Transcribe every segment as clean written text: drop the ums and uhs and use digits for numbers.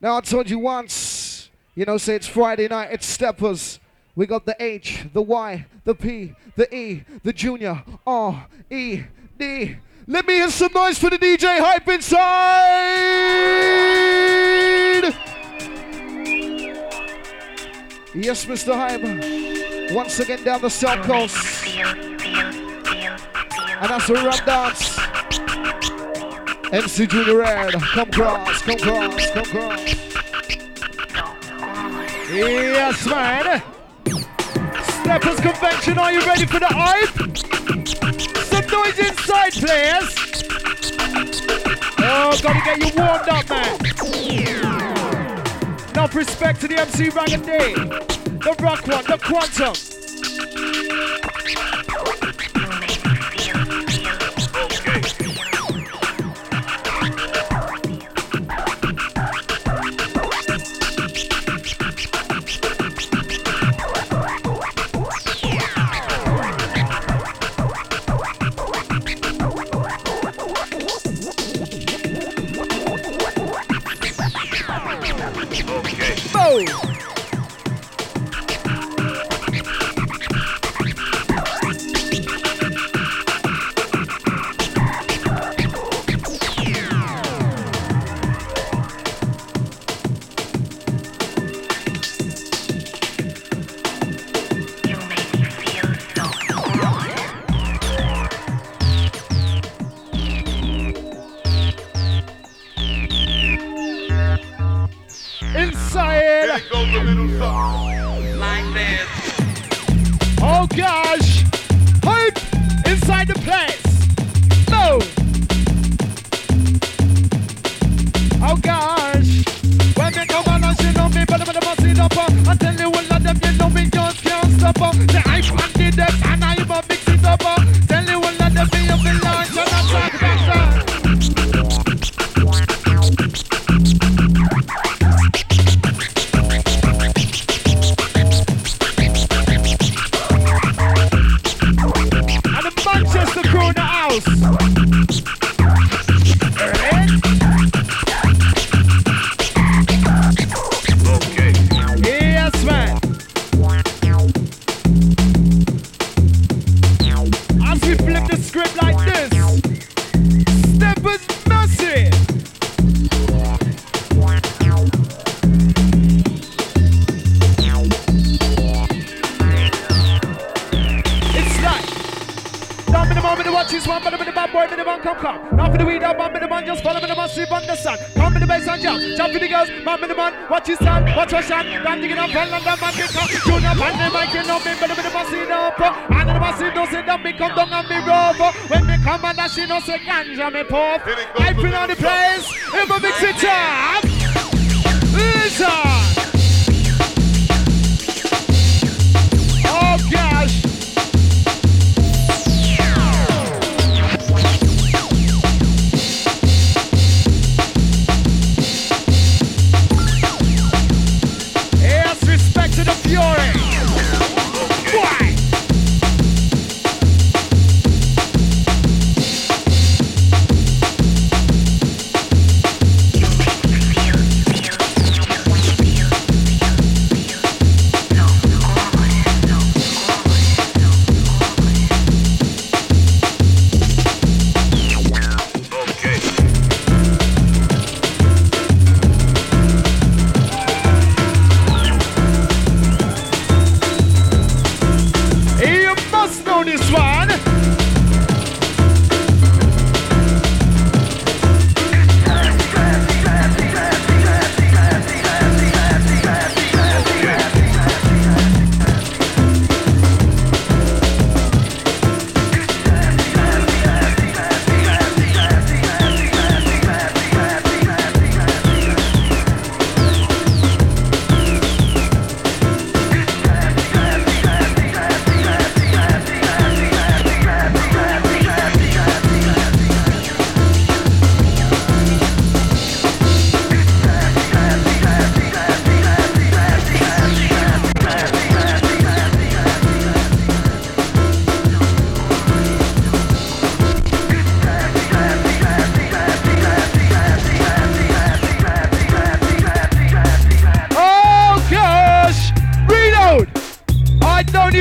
Now I told you once, you know, say it's Friday night, it's Steppers. We got the H, the Y, the P, the E, the Junior, R, E, D. Let me hear some noise for the DJ Hype inside! Yes, Mr. Hype. Once again down the South Coast. And that's a rap dance. MC Junior Red, come cross, come cross, come cross. Yes, man. Steppers Convention, are you ready for the hype? Some noise inside, players. Oh, gotta get you warmed up, man. Enough respect to the MC Raggedy, the rock one, the quantum.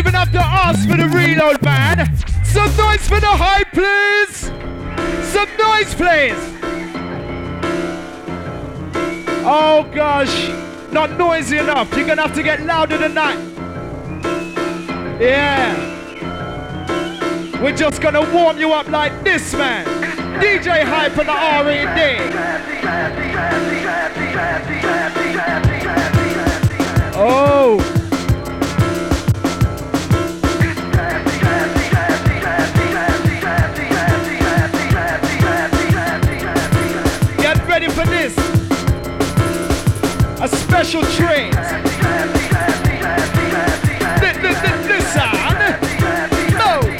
giving up the ass for the reload, man. Some noise for the hype, please. Some noise, please. Oh gosh, not noisy enough. You're gonna have to get louder than that. Yeah. We're just gonna warm you up like this, man. DJ Hype and the R&D. Oh. A special treat. This sound. No.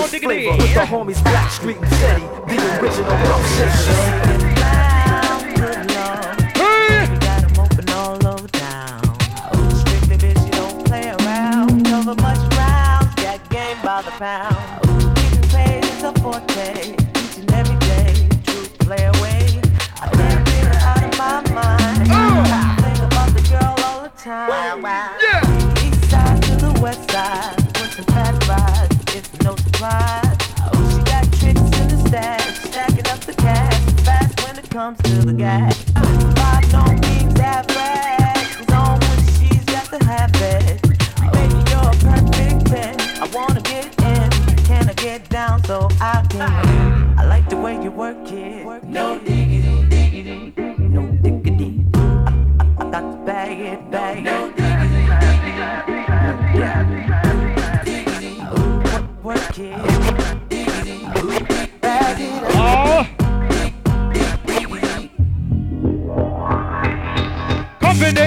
no diggity. With the homies Blackstreet and Teddy, the original rough shakers. Pound. Ooh, keeping paid is a forte. Each and every day, truth play away. I can't get her out of my mind. I think about the girl all the time. Wow. Yeah. East side to the west side, pushing fat rides, it's no surprise. Oh, she got tricks in the stash, stacking up the cash, fast when it comes to the gas. By no means average, it's on when she's got the half it. Baby, you're a perfect pen. I wanna get it. Get down so I can. I like the way you work it. No diggity, diggity, no diggity. I got to bag it, bag it. No diggity, no diggity, work it, bag it.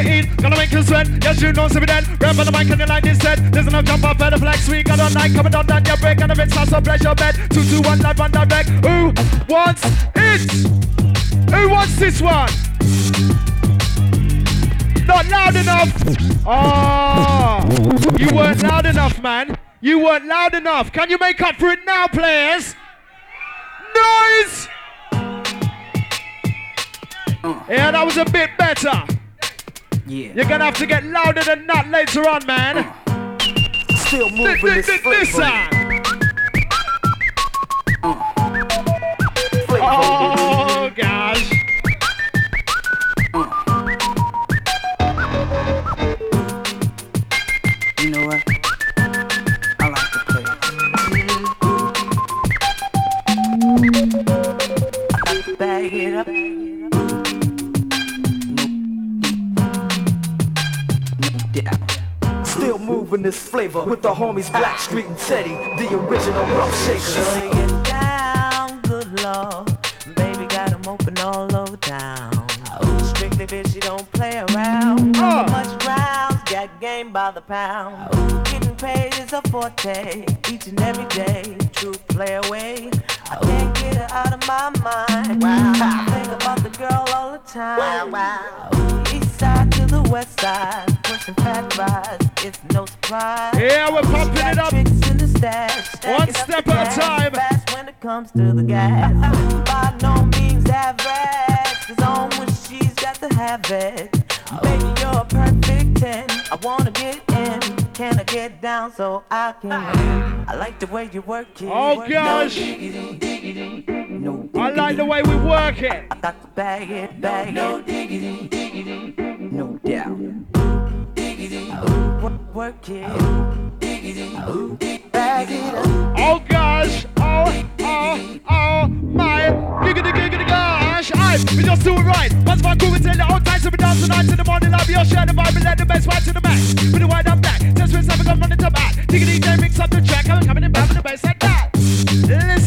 Eat, gonna make you sweat, yes you know, so be dead. Grab on the mic and you like this set. There's enough jump off at the flex, we got on night, coming down that your break. And if it's not so bless your bed, 2, 2, 1, live on direct. Who wants it? Who wants this one? Not loud enough. Oh, you weren't loud enough, man. You weren't loud enough. Can you make up for it now, players? Noise! Yeah, that was a bit better. Yeah. You're gonna have to get louder than that later on, man. Still moving this side. Oh gosh. You know what? I like to play. I like to bag it up. Still moving this flavor with the homies Blackstreet and Teddy, the original rough shakers. Shaking down, good lord, baby got them open all over town. Ooh, strictly bitch, you don't play around. How much rounds, got game by the pound. Ooh, getting paid is a forte, each and every day, true play away. I can't get her out of my mind. Wow. I think about the girl all the time. Wow, wow. East side to the west side. Fat rides, it's no surprise. Yeah, we're pumping it up. One step at a time. Fast when it comes to the gas. By no means average. It's on when she's got to have it. Baby, you're a perfect 10. I wanna get in. Can I get down so I can? I like the way you work it. Oh gosh. I like the way we work it. I got to bag it, bag it. No diggity, no doubt. Work it. Oh gosh, oh my giggity gosh. We just do it right. Once more cool, we tell the old time. So we dance tonight to the morning. Love your share the vibe and let the bass ride to the max. With the wide and black, just when something on the top back. Diggity day, mix up the track. I'm coming in back with the bass like that. Listen.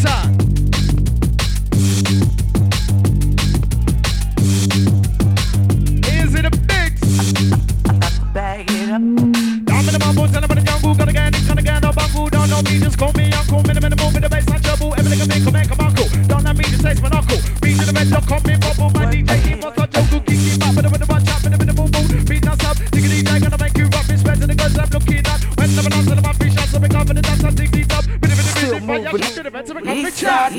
Just call me uncle, minimum move in the bass, I trouble. Everything I make, come back, come on, cool. Don't let me just taste my knuckle. Reach to the bed, don't call me bubble. My DJ, he wants a jungle, geeky, pop, and I'm gonna watch out, and I'm gonna move. Beat us up, diggity, I'm gonna make you rough, respect to the guns, I'm looking at. When I'm gonna answer my free shots, I'm gonna confident, I'm gonna dig these up. Bit of a music, but you're catching the bed, so we're gonna make shots.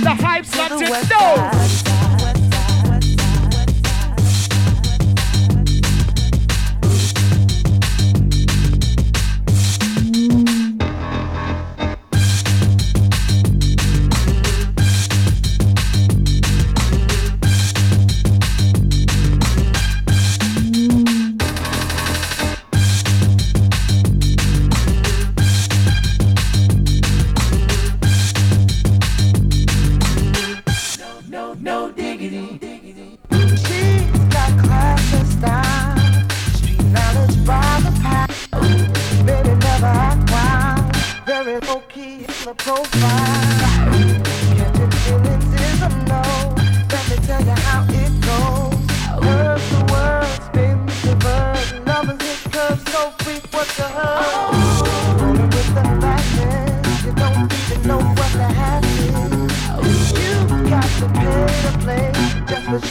The hype's not to know. Profile. Capabilities, I know. Let me tell you how it goes.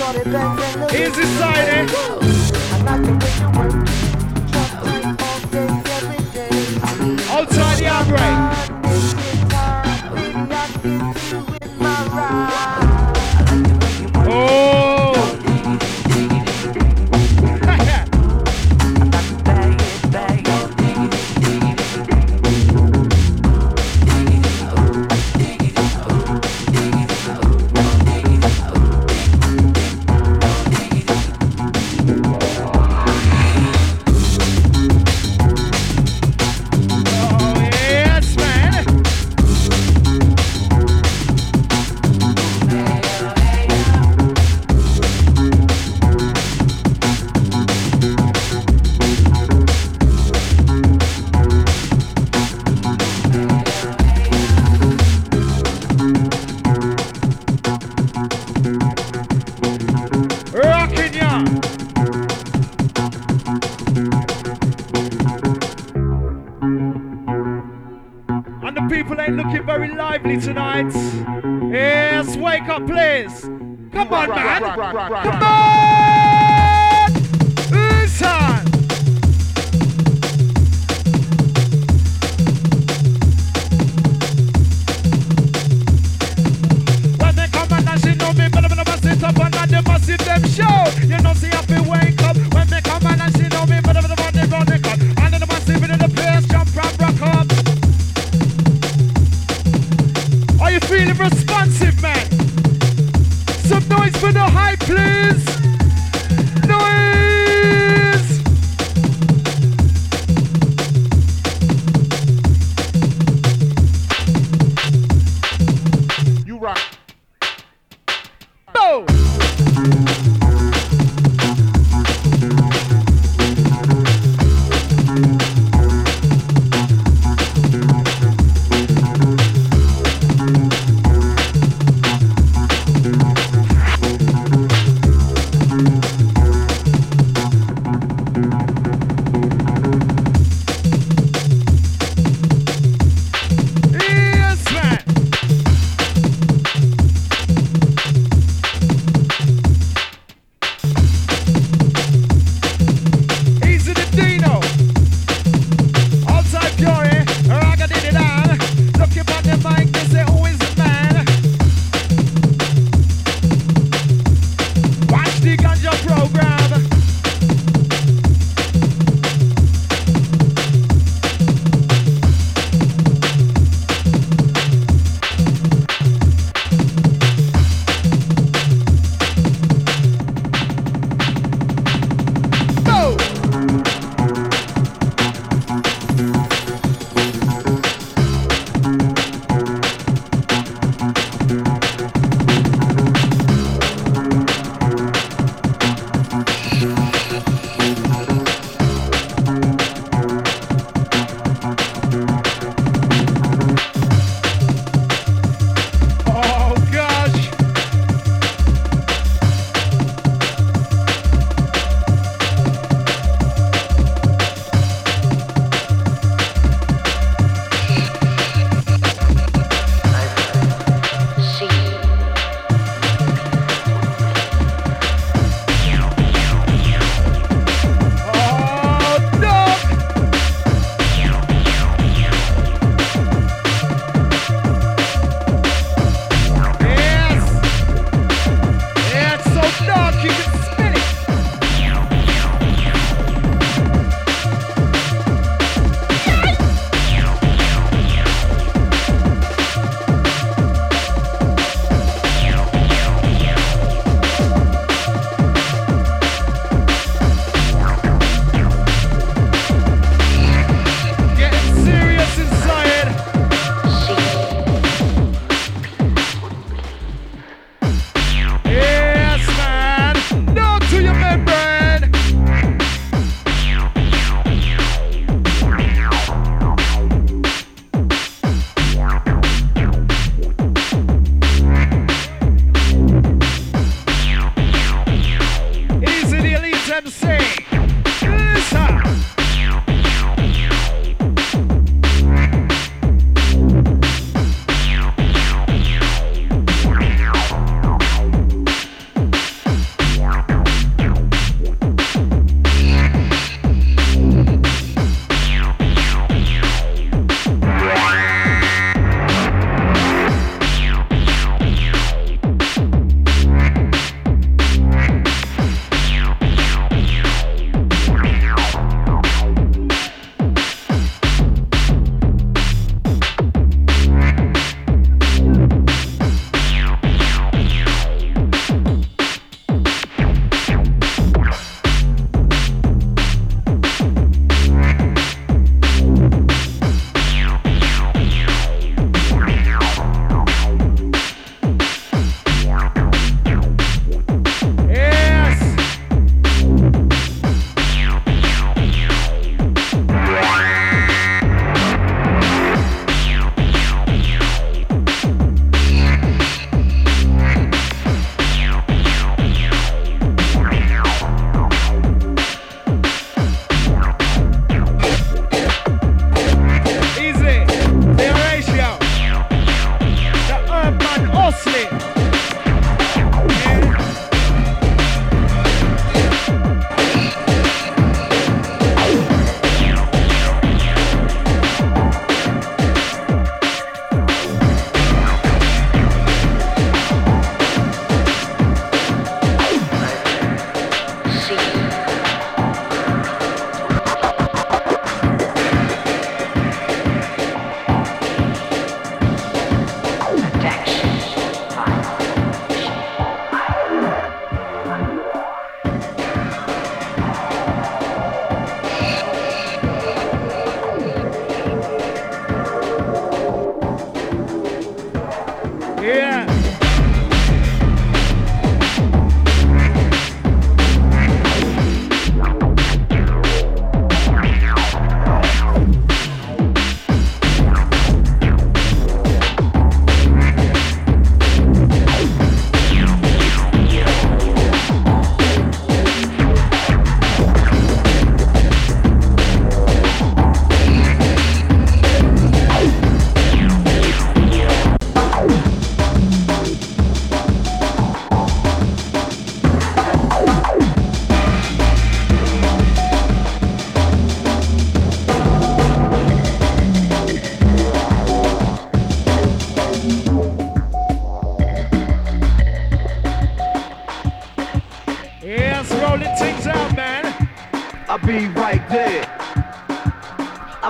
Easy side, eh? Outside the outbreak. Oh. Tonight, yes, wake up, please. Come on, man. Come on. Listen. When they come and she know me, but I must sit up and they must see them show. You know, see how they wake up. When they come and she know me, but I don't want to run. And then I must see me in the place, jump rock, rock up. Are you feeling responsive, man? Some noise for the hype, please. Noise.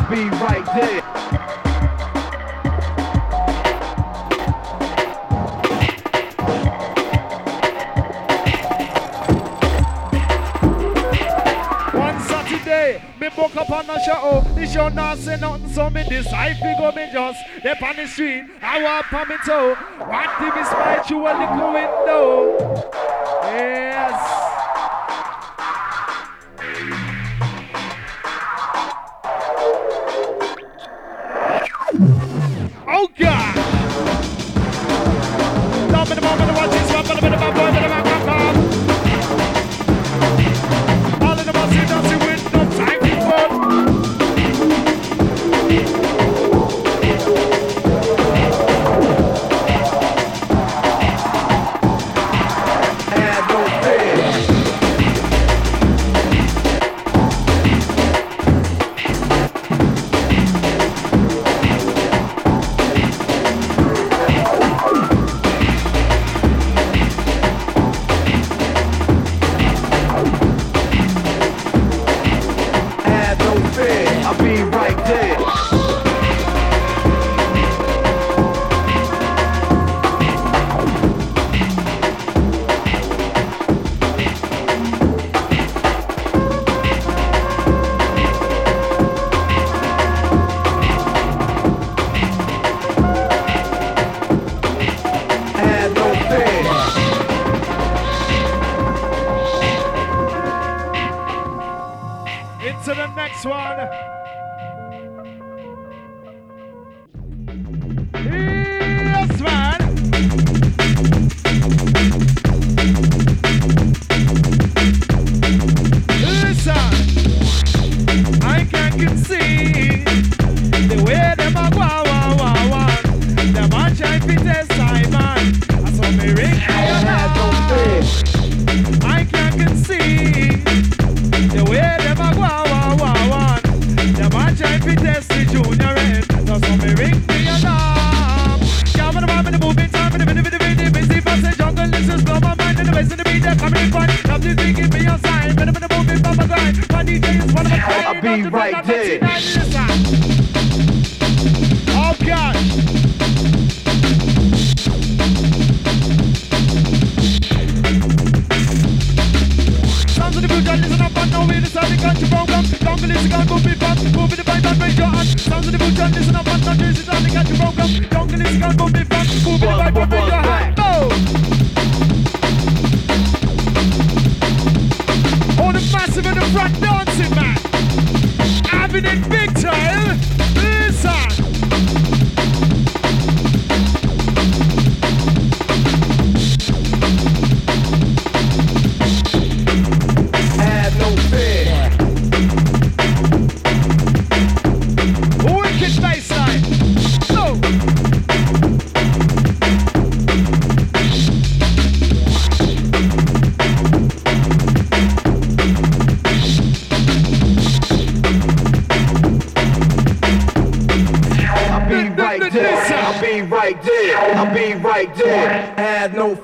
be right there. One Saturday, me book up on a show. This show not say nothing, so me decide to go me just. Dep on the street, I walk on me toe. What if it's my true a little window? Yes. Oh God! Stop in the moment, watch this, stop in the moment, boy, in the moment, all in the moment, dancing with no time to burn. Have no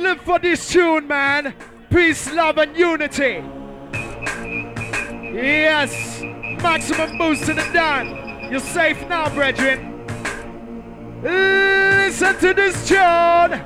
Live for this tune, man. Peace, love, and unity. Yes, maximum boost to the Dan. You're safe now, brethren. Listen to this tune.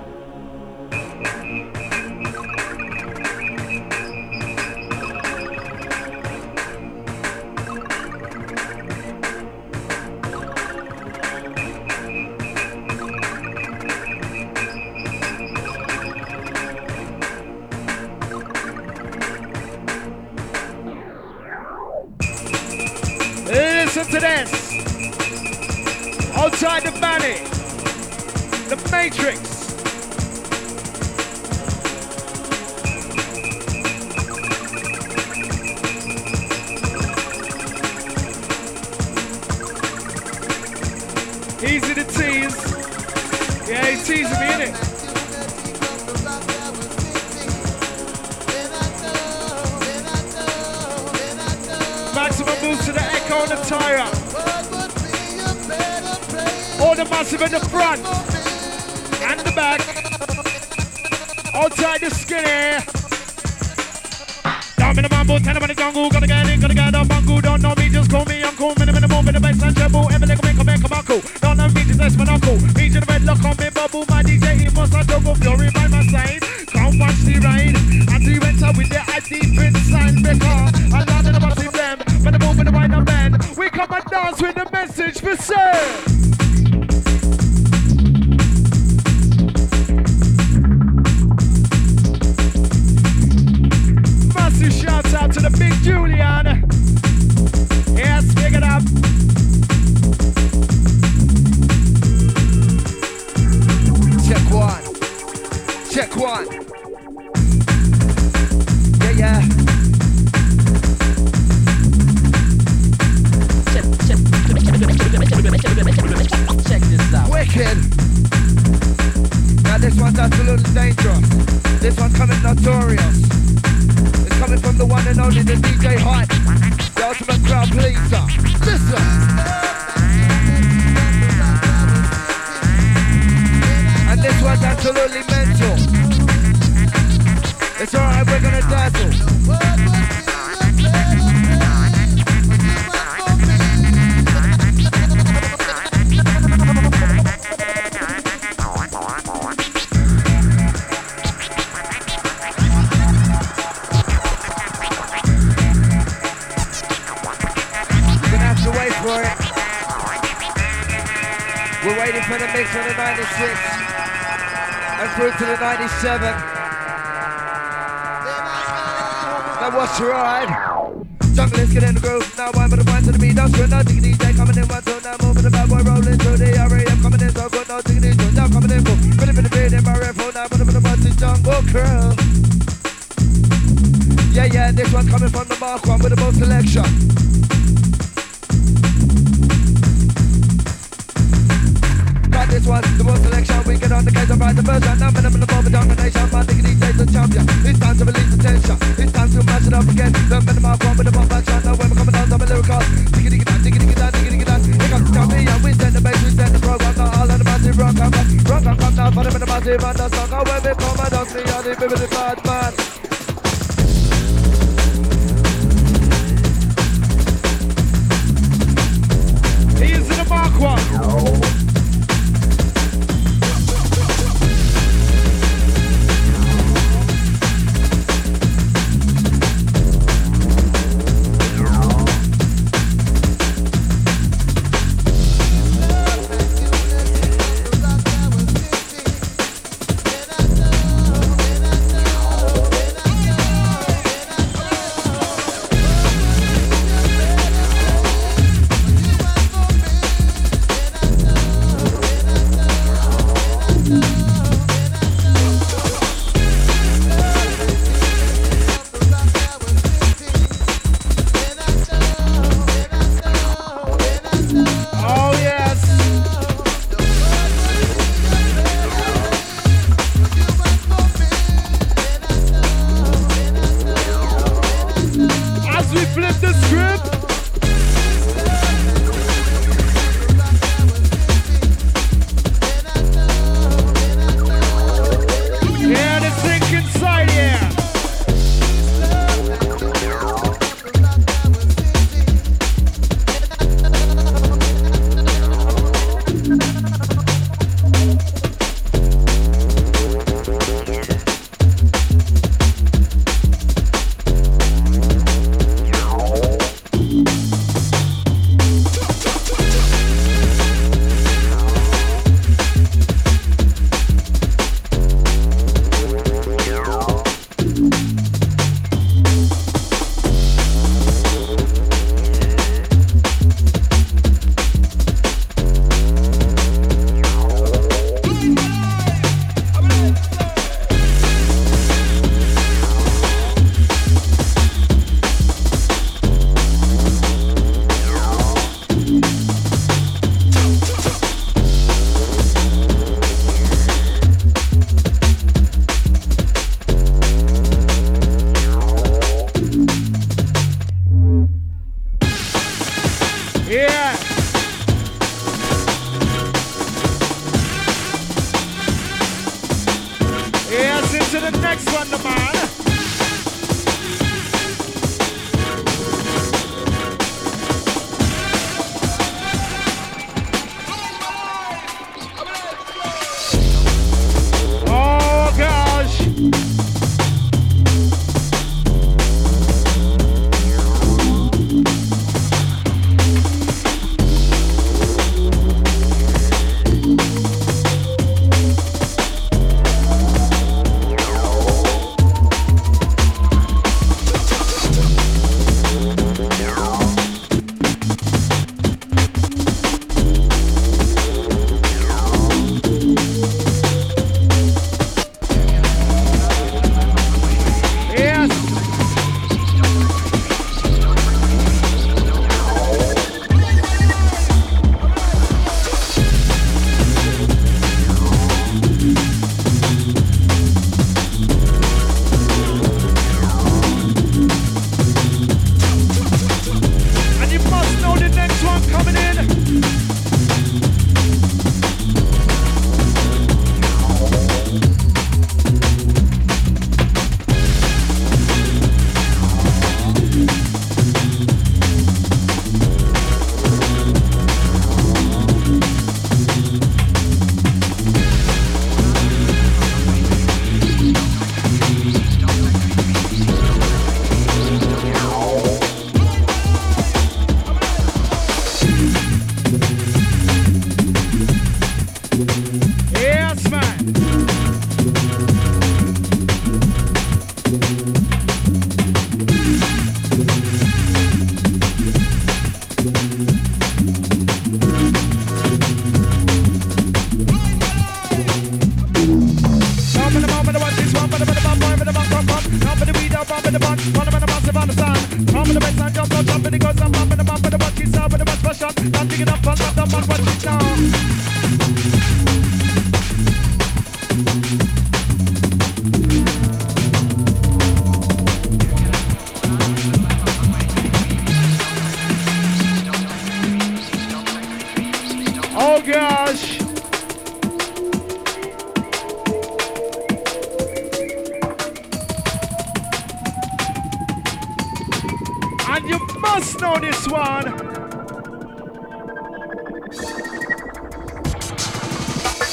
Raggedy for the mix on the 96 and through to the 97. Now watch your ride. Junglers get in the groove, now I'm gonna find to the beat, that's good, now diggity DJ coming in, one two, now moving the bad boy rolling to the R.A.M. coming in, so good, now diggity two, now coming in, boom, for the beat in my rifle, now put up in the bunch of jungle crew. Yeah, yeah, this one coming from the Mark 1 with the most selection. Got this one, the most selection, we get on the case, I write the version, now put up in the ball of jungle nation, my diggity DJ's the champion, it's time to release the tension. Up again, the men of my phone with the bomb, I shot no weapon coming out of my lyrical. Diggy diggy down, diggy diggy down, diggy diggy down. Here comes the company, and we send the bass, we send the program. Now all of the massive rock, I'm up. Rock, I'm up now, for the men of my team, and the song. I wear me for my dog, me, I leave me with the bad man. He is in the Mark 1. Don't dig it up, don't up, don't watch it down. Oh gosh. And you must know this one.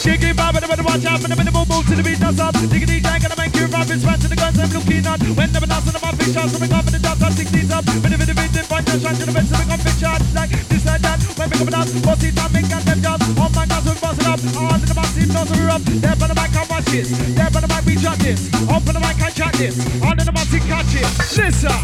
Jiggy bop and I'm watch out, and I'm in the boom to the beat, that's up. Diggity tank and I make you rap, it's right to the guns I'm looking on. When I'm dancing on my big shots, coming up in the dance, I'm 60s up. When I'm in the beat, they find your shot, to the best of the conflict shot. Like this, like that, when we coming up, boss it up, make them jobs. All my guys will bust it up, all in the massive, those are up. There on the mic, I watch this. There on the mic, we shot this. Open the mic, I chat this. All in the massive, catch it. Listen.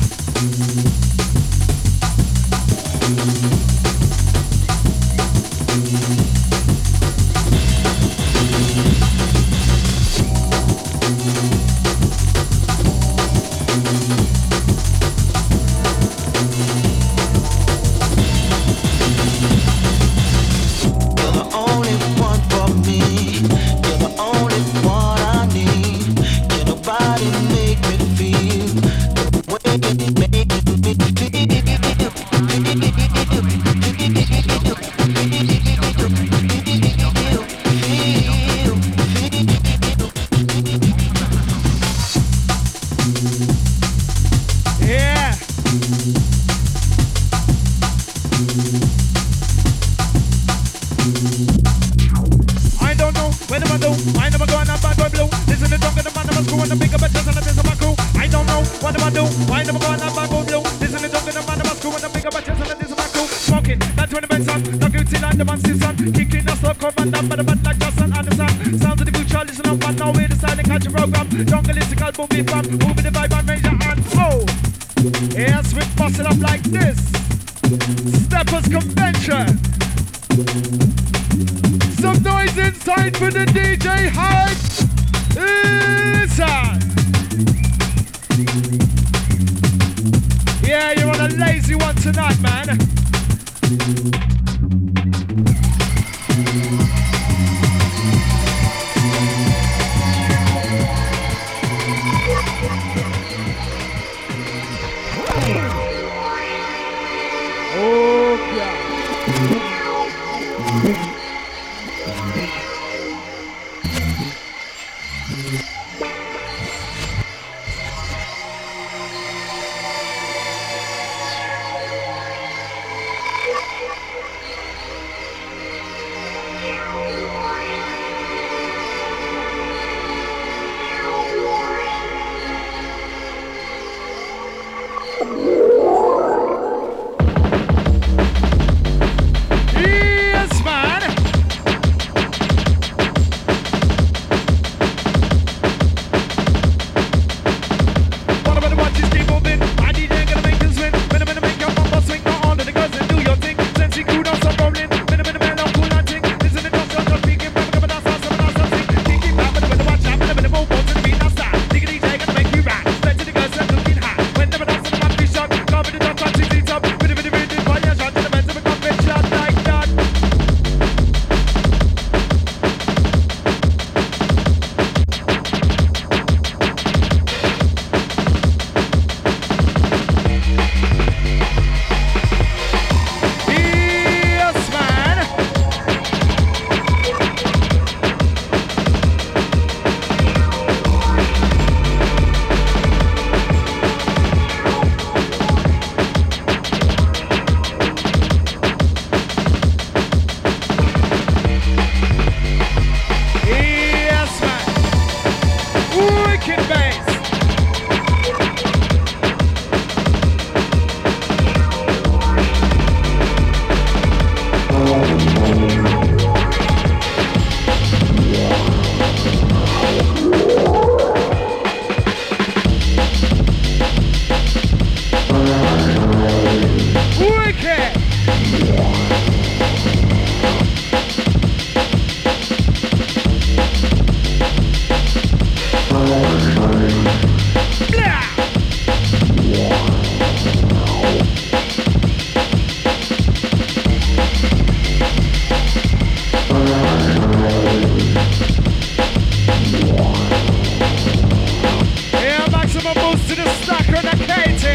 Sucker and Katie.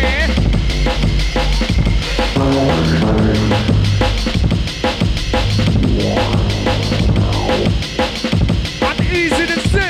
And easy to sing.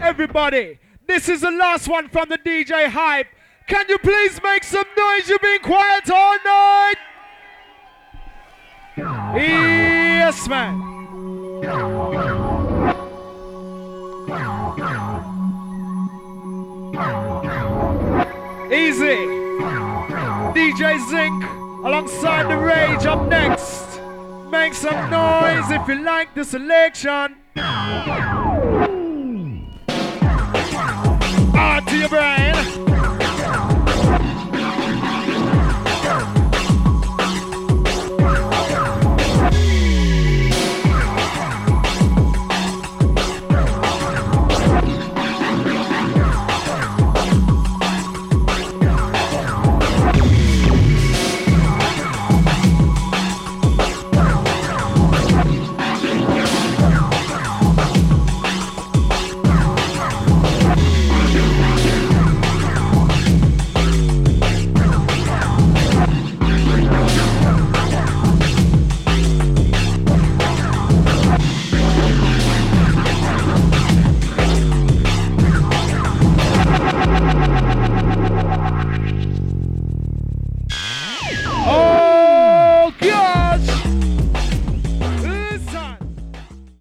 Everybody, this is the last one from the DJ Hype. Can you please make some noise? You've been quiet all night. Yes, man. Easy. DJ Zinc alongside the Rage up next. Make some noise if you like the selection. To your brain.